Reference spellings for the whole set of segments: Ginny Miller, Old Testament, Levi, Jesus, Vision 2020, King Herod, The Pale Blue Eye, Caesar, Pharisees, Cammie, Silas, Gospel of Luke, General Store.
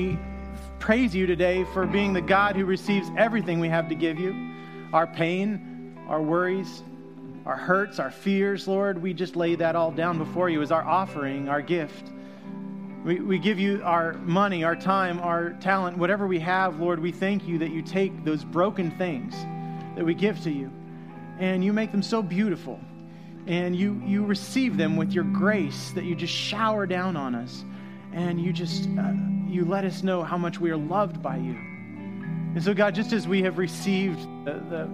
We praise you today for being the God who receives everything we have to give you. Our pain, our worries, our hurts, our fears, Lord, we just lay that all down before you as our offering, our gift. We give you our money, our time, our talent, whatever we have, Lord. We thank you that you take those broken things that we give to you and you make them so beautiful, and you receive them with your grace that you just shower down on us, and you just you let us know how much we are loved by you. And so, God, just as we have received the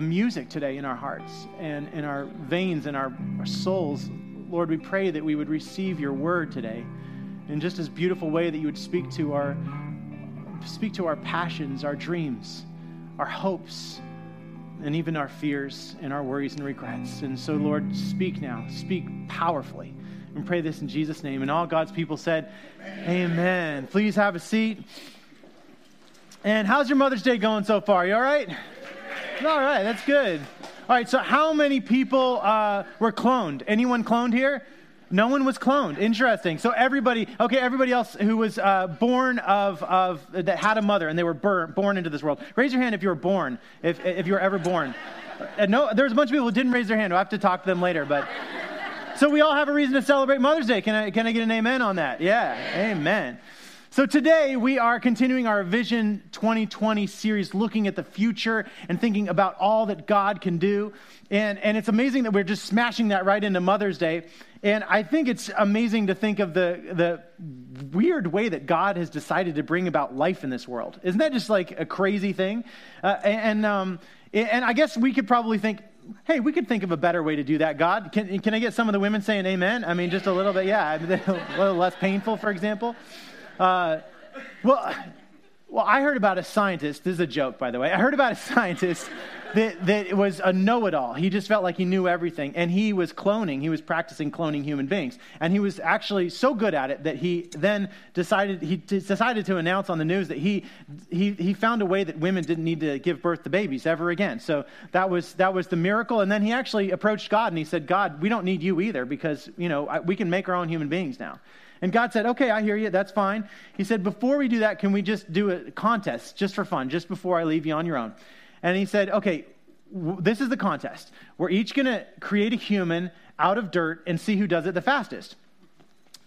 music today in our hearts and in our veins and our souls, Lord, we pray that we would receive your word today in just this beautiful way, that you would speak to our passions, our dreams, our hopes, and even our fears and our worries and regrets. And so, Lord, speak now. Speak powerfully. And pray this in Jesus' name. And all God's people said, Amen. Please have a seat. And how's your Mother's Day going so far? You all right? All right, that's good. All right, so how many people were cloned? Anyone cloned here? No one was cloned. Interesting. So everybody else who was born that had a mother and they were born into this world. Raise your hand if you were born, if you were ever born. No, there's a bunch of people who didn't raise their hand. I'll have to talk to them later, but... So we all have a reason to celebrate Mother's Day. Can I get an amen on that? Yeah, amen. So today we are continuing our Vision 2020 series, looking at the future and thinking about all that God can do. And it's amazing that we're just smashing that right into Mother's Day. And I think it's amazing to think of the weird way that God has decided to bring about life in this world. Isn't that just like a crazy thing? And I guess we could probably think, hey, we could think of a better way to do that, God. Can I get some of the women saying amen? I mean, just a little bit, yeah. A little less painful, for example. Well, I heard about a scientist. This is a joke, by the way. I heard about a scientist that was a know-it-all. He just felt like he knew everything. And he was cloning. He was practicing cloning human beings. And he was actually so good at it that he decided to announce on the news that he found a way that women didn't need to give birth to babies ever again. So that was the miracle. And then he actually approached God and he said, God, we don't need you either, because, you know, we can make our own human beings now. And God said, okay, I hear you. That's fine. He said, before we do that, can we just do a contest just for fun, just before I leave you on your own? And he said, okay, this is the contest. We're each going to create a human out of dirt and see who does it the fastest.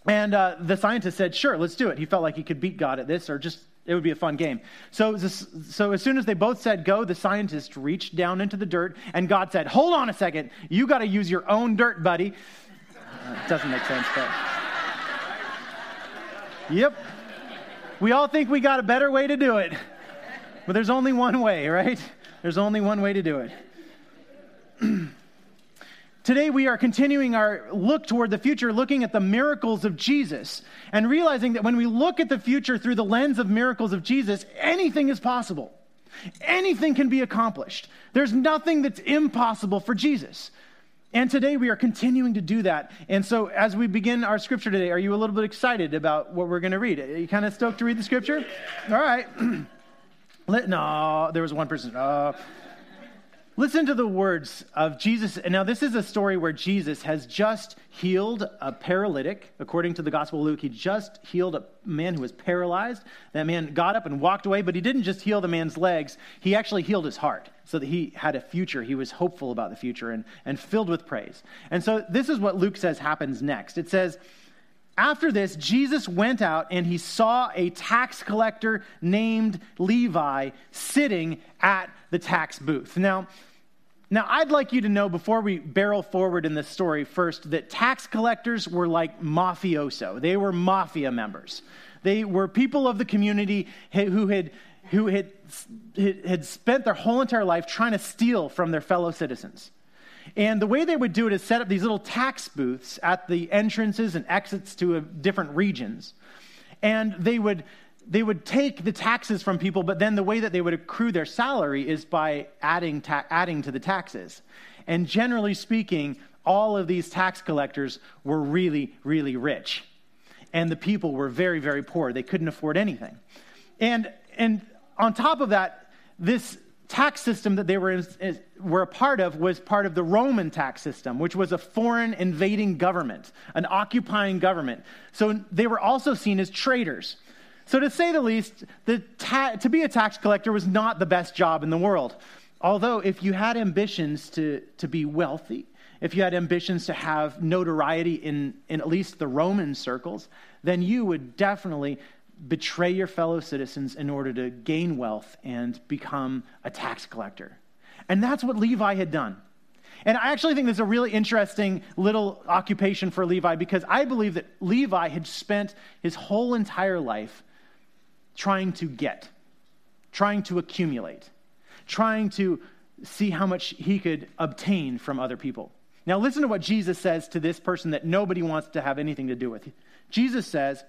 And the scientist said, sure, let's do it. He felt like he could beat God at this, or just it would be a fun game. So as soon as they both said go, the scientist reached down into the dirt, and God said, hold on a second. You got to use your own dirt, buddy. It doesn't make sense, but... Yep. We all think we got a better way to do it. But there's only one way, right? There's only one way to do it. Today we are continuing our look toward the future, looking at the miracles of Jesus, and realizing that when we look at the future through the lens of miracles of Jesus, anything is possible. Anything can be accomplished. There's nothing that's impossible for Jesus. And today we are continuing to do that. And so as we begin our scripture today, are you a little bit excited about what we're going to read? Are you kind of stoked to read the scripture? All right. No, there was one person. Listen to the words of Jesus. And now this is a story where Jesus has just healed a paralytic. According to the Gospel of Luke, he just healed a man who was paralyzed. That man got up and walked away, but he didn't just heal the man's legs. He actually healed his heart so that he had a future. He was hopeful about the future and filled with praise. And so this is what Luke says happens next. It says, after this, Jesus went out and he saw a tax collector named Levi sitting at the tax booth. Now, I'd like you to know, before we barrel forward in this story first, that tax collectors were like mafioso. They were mafia members. They were people of the community who had spent their whole entire life trying to steal from their fellow citizens. And the way they would do it is set up these little tax booths at the entrances and exits to different regions. And they would take the taxes from people, but then the way that they would accrue their salary is by adding to the taxes. And generally speaking, all of these tax collectors were really, really rich. And the people were very, very poor. They couldn't afford anything. And on top of that, this tax system that they were a part of was part of the Roman tax system, which was a foreign invading government, an occupying government. So they were also seen as traitors. So to say the least, to be a tax collector was not the best job in the world. Although if you had ambitions to be wealthy, if you had ambitions to have notoriety in at least the Roman circles, then you would definitely betray your fellow citizens in order to gain wealth and become a tax collector. And that's what Levi had done. And I actually think this is a really interesting little occupation for Levi, because I believe that Levi had spent his whole entire life trying to accumulate, trying to see how much he could obtain from other people. Now listen to what Jesus says to this person that nobody wants to have anything to do with. Jesus says,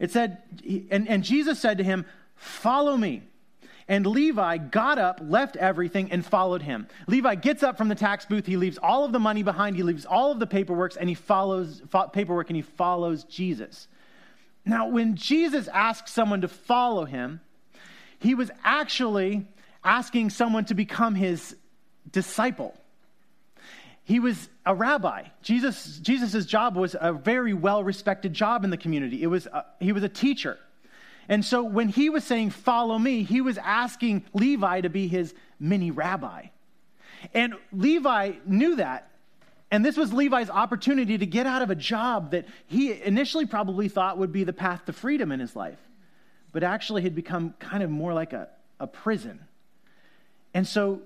and Jesus said to him, "Follow me." And Levi got up, left everything, and followed him. Levi gets up from the tax booth. He leaves all of the money behind. He leaves all of the paperwork, and he follows Jesus. Now, when Jesus asked someone to follow him, he was actually asking someone to become his disciple. He was a rabbi. Jesus' job was a very well-respected job in the community. He was a teacher. And so when he was saying, "Follow me," he was asking Levi to be his mini rabbi. And Levi knew that. And this was Levi's opportunity to get out of a job that he initially probably thought would be the path to freedom in his life, but actually had become kind of more like a prison. And so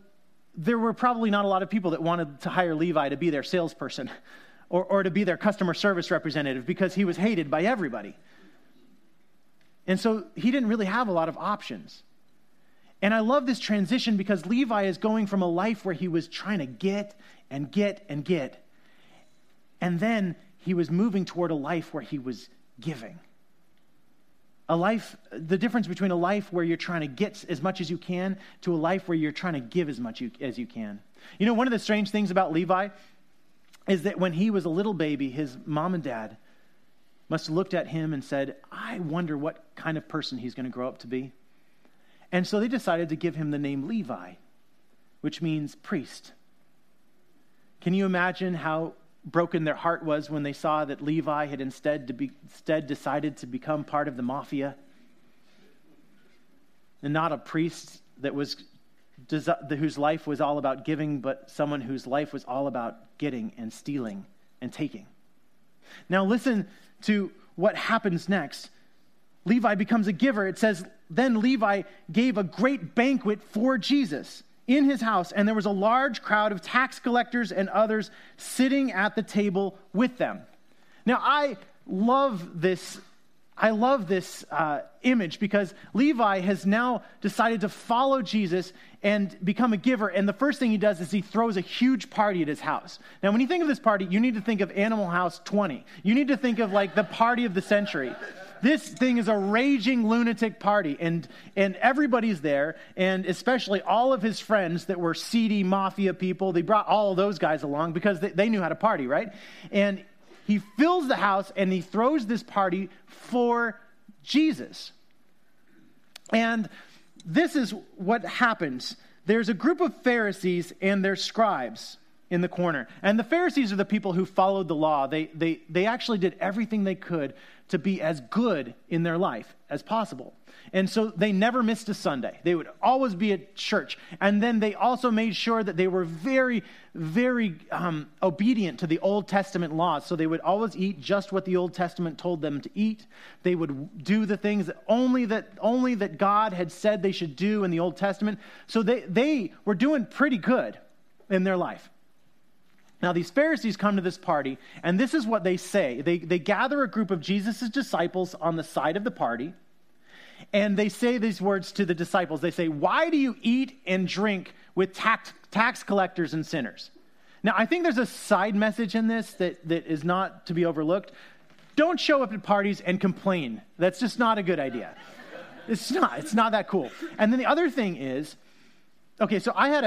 there were probably not a lot of people that wanted to hire Levi to be their salesperson or to be their customer service representative, because he was hated by everybody. And so he didn't really have a lot of options. And I love this transition, because Levi is going from a life where he was trying to get. And then he was moving toward a life where he was giving. The difference between a life where you're trying to get as much as you can to a life where you're trying to give as much as you can. You know, one of the strange things about Levi is that when he was a little baby, his mom and dad must have looked at him and said, "I wonder what kind of person he's going to grow up to be." And so they decided to give him the name Levi, which means priest. Can you imagine how broken their heart was when they saw that Levi had instead decided to become part of the mafia, and not a priest whose life was all about giving, but someone whose life was all about getting and stealing and taking? Now listen to what happens next. Levi becomes a giver. It says, "Then Levi gave a great banquet for Jesus in his house, and there was a large crowd of tax collectors and others sitting at the table with them." Now, I love this image, because Levi has now decided to follow Jesus and become a giver. And the first thing he does is he throws a huge party at his house. Now, when you think of this party, you need to think of Animal House 20. You need to think of like the party of the century. This thing is a raging lunatic party, and everybody's there, and especially all of his friends that were seedy mafia people. They brought all those guys along because they knew how to party, right? And he fills the house, and he throws this party for Jesus. And this is what happens. There's a group of Pharisees and their scribes in the corner. And the Pharisees are the people who followed the law. They actually did everything they could to be as good in their life as possible. And so they never missed a Sunday. They would always be at church. And then they also made sure that they were very, very obedient to the Old Testament laws. So they would always eat just what the Old Testament told them to eat. They would do the things that only God had said they should do in the Old Testament. So they were doing pretty good in their life. Now, these Pharisees come to this party, and this is what they say. They gather a group of Jesus' disciples on the side of the party, and they say these words to the disciples. They say, "Why do you eat and drink with tax collectors and sinners?" Now, I think there's a side message in this that is not to be overlooked. Don't show up at parties and complain. That's just not a good idea. It's not that cool. And then the other thing is, okay, so I had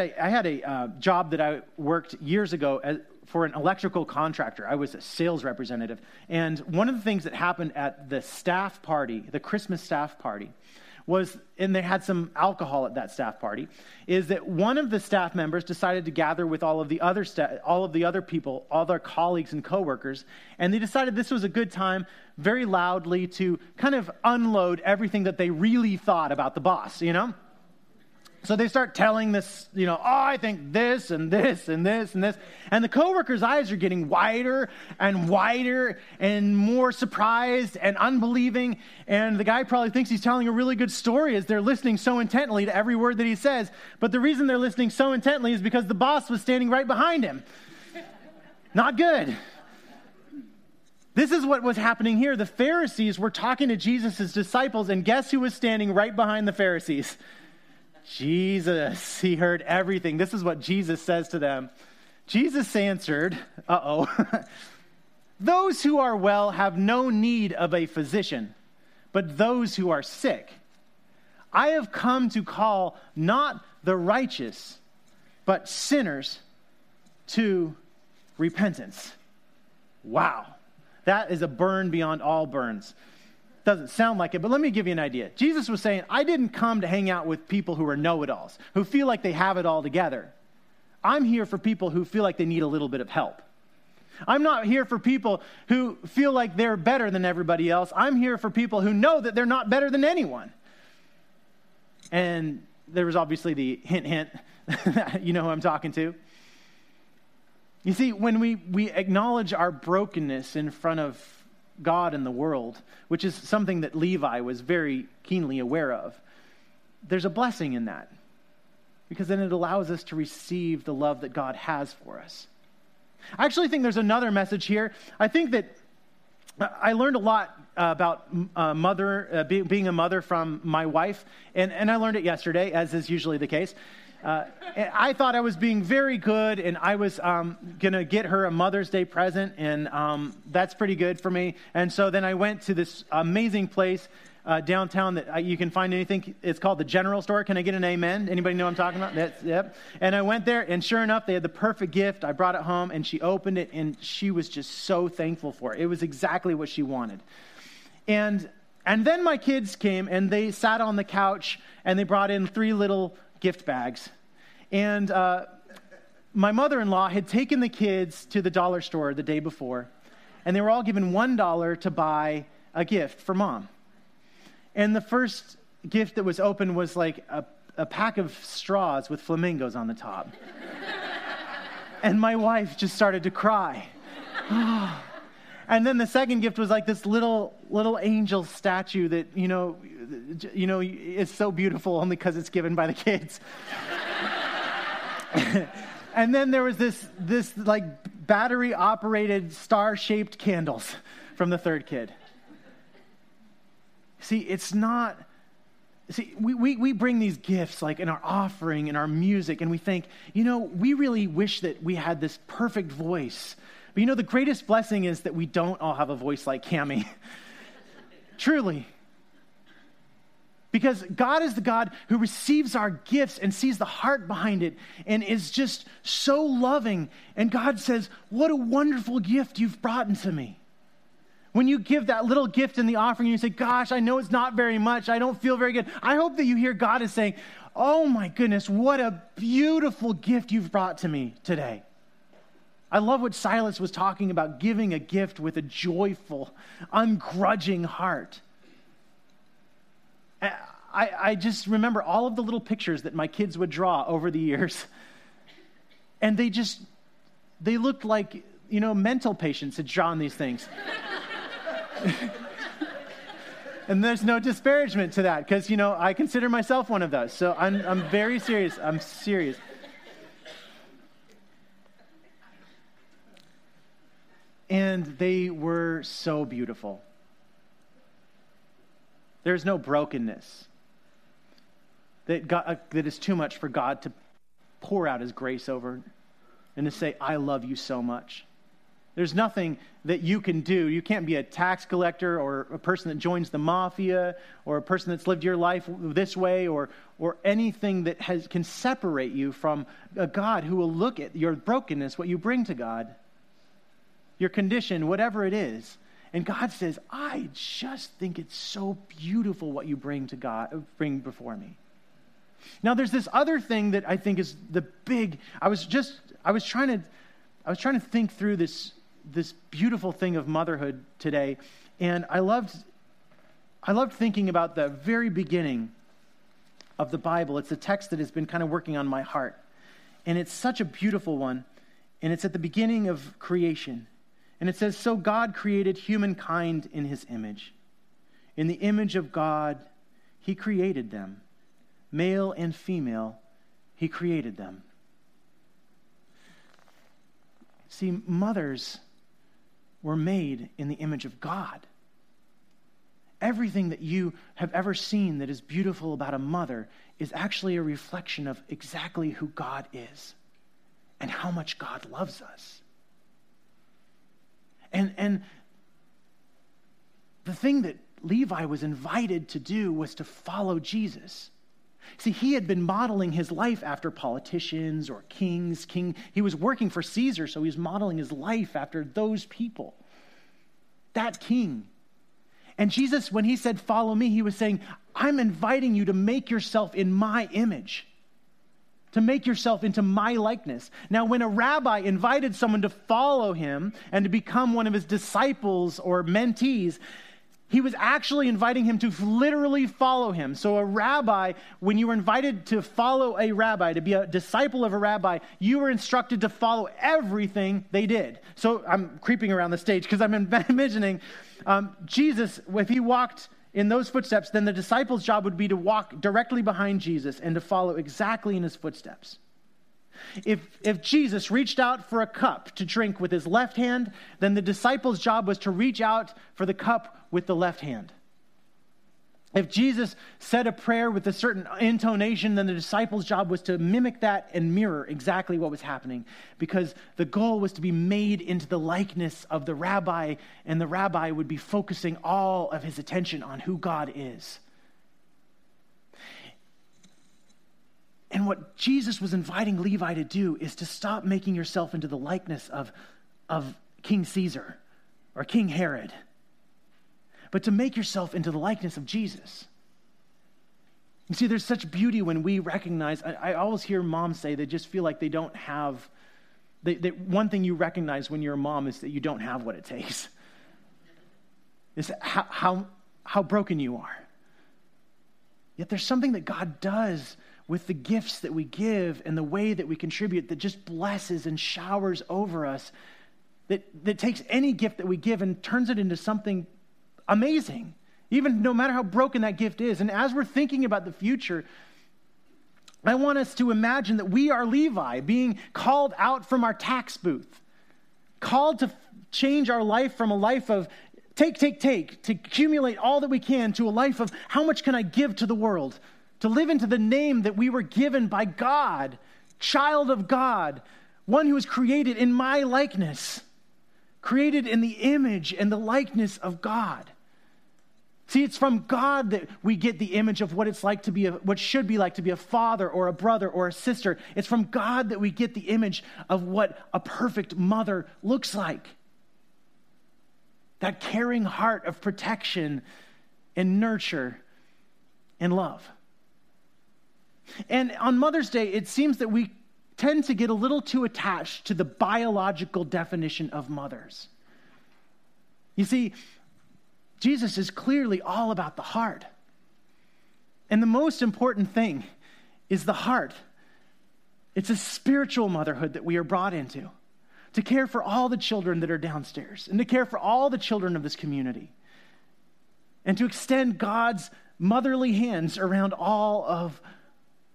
a job that I worked years ago for an electrical contractor. I was a sales representative. And one of the things that happened at the Christmas staff party, was, and they had some alcohol at that staff party, is that one of the staff members decided to gather with all of the other people, all their colleagues and coworkers, and they decided this was a good time very loudly to kind of unload everything that they really thought about the boss, you know? So they start telling this, you know, oh, I think this and this and this and this. And the coworkers' eyes are getting wider and wider and more surprised and unbelieving. And the guy probably thinks he's telling a really good story as they're listening so intently to every word that he says. But the reason they're listening so intently is because the boss was standing right behind him. Not good. This is what was happening here. The Pharisees were talking to Jesus' disciples, and guess who was standing right behind the Pharisees? Jesus. He heard everything. This is what Jesus says to them. Jesus answered, those who are well have no need of a physician, but those who are sick. I have come to call not the righteous, but sinners to repentance. Wow. That is a burn beyond all burns. Doesn't sound like it, but let me give you an idea. Jesus was saying, I didn't come to hang out with people who are know-it-alls, who feel like they have it all together. I'm here for people who feel like they need a little bit of help. I'm not here for people who feel like they're better than everybody else. I'm here for people who know that they're not better than anyone. And there was obviously the hint, hint, you know who I'm talking to. You see, when we acknowledge our brokenness in front of God and the world, which is something that Levi was very keenly aware of, there's a blessing in that, because then it allows us to receive the love that God has for us. I actually think there's another message here. I think that I learned a lot about being a mother from my wife, and I learned it yesterday, as is usually the case. I thought I was being very good, and I was going to get her a Mother's Day present, and that's pretty good for me. And so then I went to this amazing place downtown that you can find anything. It's called the General Store. Can I get an amen? Anybody know what I'm talking about? Yep. And I went there, and sure enough, they had the perfect gift. I brought it home, and she opened it, and she was just so thankful for it. It was exactly what she wanted. And then my kids came, and they sat on the couch, and they brought in three little gift bags. And my mother-in-law had taken the kids to the dollar store the day before, and they were all given $1 to buy a gift for mom. And the first gift that was opened was like a pack of straws with flamingos on the top. And my wife just started to cry. And then the second gift was like this little angel statue that, you know, is so beautiful only because it's given by the kids. And then there was this like battery-operated star-shaped candles from the third kid. See, it's not... See, we bring these gifts like in our offering and our music, and we think, we really wish that we had this perfect voice. But the greatest blessing is that we don't all have a voice like Cammie. Truly. Because God is the God who receives our gifts and sees the heart behind it and is just so loving. And God says, what a wonderful gift you've brought into me. When you give that little gift in the offering, you say, gosh, I know it's not very much. I don't feel very good. I hope that you hear God is saying, oh my goodness, what a beautiful gift you've brought to me today. I love what Silas was talking about, giving a gift with a joyful, ungrudging heart. I just remember all of the little pictures that my kids would draw over the years. And they looked like, mental patients had drawn these things. And there's no disparagement to that because, I consider myself one of those. So I'm very serious. I'm serious. And they were so beautiful. There's no brokenness that is too much for God to pour out his grace over and to say, I love you so much. There's nothing that you can do. You can't be a tax collector or a person that joins the mafia or a person that's lived your life this way or anything that can separate you from a God who will look at your brokenness, what you bring to God, your condition, whatever it is, And God says, I just think it's so beautiful what you bring before me. Now, there's this other thing that I think is the big. I was trying to think through this beautiful thing of motherhood today, and I loved thinking about the very beginning of the Bible. It's a text that has been kind of working on my heart, and it's such a beautiful one. And it's at the beginning of creation, and it says, "So God created humankind in His image. In the image of God, He created them. Male and female, He created them." See, mothers were made in the image of God. Everything that you have ever seen that is beautiful about a mother is actually a reflection of exactly who God is and how much God loves us. And the thing that Levi was invited to do was to follow Jesus. See, he had been modeling his life after politicians or kings. He was working for Caesar, so he was modeling his life after those people, that king. And Jesus, when he said, "Follow me," he was saying, I'm inviting you to make yourself in my image, to make yourself into my likeness. Now, when a rabbi invited someone to follow him and to become one of his disciples or mentees, he was actually inviting him to literally follow him. So a rabbi, when you were invited to follow a rabbi, to be a disciple of a rabbi, you were instructed to follow everything they did. So I'm creeping around the stage because I'm imagining Jesus, if he walked in those footsteps, then the disciples' job would be to walk directly behind Jesus and to follow exactly in his footsteps. If Jesus reached out for a cup to drink with his left hand, then the disciples' job was to reach out for the cup with the left hand. If Jesus said a prayer with a certain intonation, then the disciples' job was to mimic that and mirror exactly what was happening, because the goal was to be made into the likeness of the rabbi, and the rabbi would be focusing all of his attention on who God is. And what Jesus was inviting Levi to do is to stop making yourself into the likeness of King Caesar or King Herod, but to make yourself into the likeness of Jesus. You see, there's such beauty when we recognize, I always hear moms say they just feel like they don't have, that one thing you recognize when you're a mom is that you don't have what it takes. It's how broken you are. Yet there's something that God does with the gifts that we give and the way that we contribute that just blesses and showers over us, that takes any gift that we give and turns it into something amazing, even no matter how broken that gift is. And as we're thinking about the future, I want us to imagine that we are Levi being called out from our tax booth, called to change our life from a life of take, to accumulate all that we can, to a life of how much can I give to the world? To live into the name that we were given by God, child of God, one who was created in my likeness, created in the image and the likeness of God. See, it's from God that we get the image of what it's like to be, what should be like to be a father or a brother or a sister. It's from God that we get the image of what a perfect mother looks like. That caring heart of protection and nurture and love. And on Mother's Day, it seems that we tend to get a little too attached to the biological definition of mothers. You see, Jesus is clearly all about the heart. And the most important thing is the heart. It's a spiritual motherhood that we are brought into, to care for all the children that are downstairs and to care for all the children of this community and to extend God's motherly hands around all of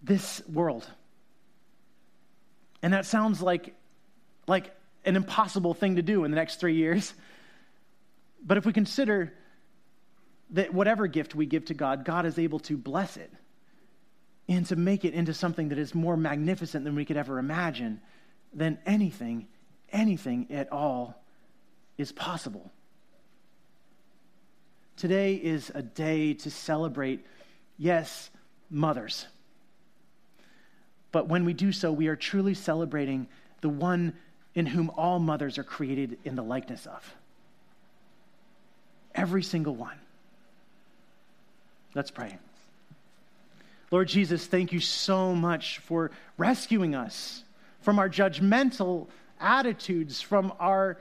this world. And that sounds like an impossible thing to do in the next 3 years. But if we consider that whatever gift we give to God, God is able to bless it and to make it into something that is more magnificent than we could ever imagine, then anything at all is possible. Today is a day to celebrate, yes, mothers. But when we do so, we are truly celebrating the one in whom all mothers are created in the likeness of. Every single one. Let's pray. Lord Jesus, thank you so much for rescuing us from our judgmental attitudes, from our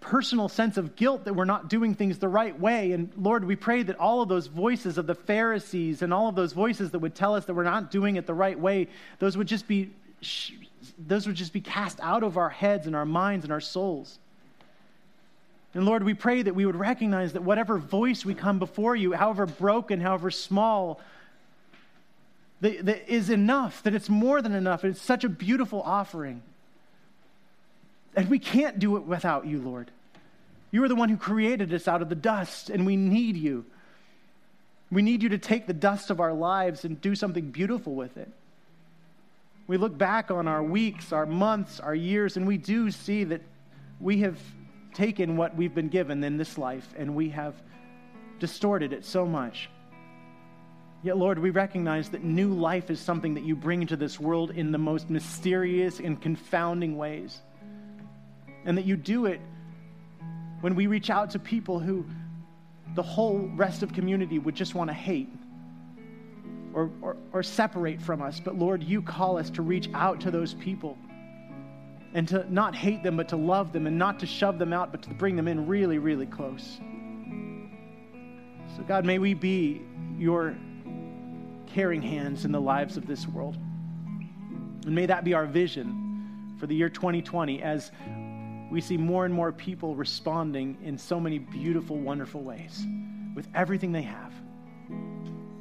personal sense of guilt that we're not doing things the right way. And Lord, we pray that all of those voices of the Pharisees and all of those voices that would tell us that we're not doing it the right way, those would just be cast out of our heads and our minds and our souls. And Lord, we pray that we would recognize that whatever voice we come before you, however broken, however small, that is enough, that it's more than enough. It's such a beautiful offering. And we can't do it without you, Lord. You are the one who created us out of the dust, and we need you. We need you to take the dust of our lives and do something beautiful with it. We look back on our weeks, our months, our years, and we do see that we have taken what we've been given in this life, and we have distorted it so much. Yet, Lord, we recognize that new life is something that you bring into this world in the most mysterious and confounding ways, and that you do it when we reach out to people who the whole rest of community would just want to hate or separate from us. But, Lord, you call us to reach out to those people and to not hate them, but to love them, and not to shove them out, but to bring them in really, really close. So God, may we be your caring hands in the lives of this world. And may that be our vision for the year 2020 as we see more and more people responding in so many beautiful, wonderful ways with everything they have.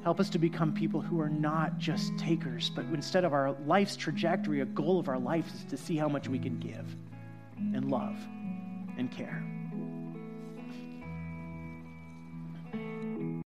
Help us to become people who are not just takers, but instead of our life's trajectory, a goal of our life is to see how much we can give and love and care.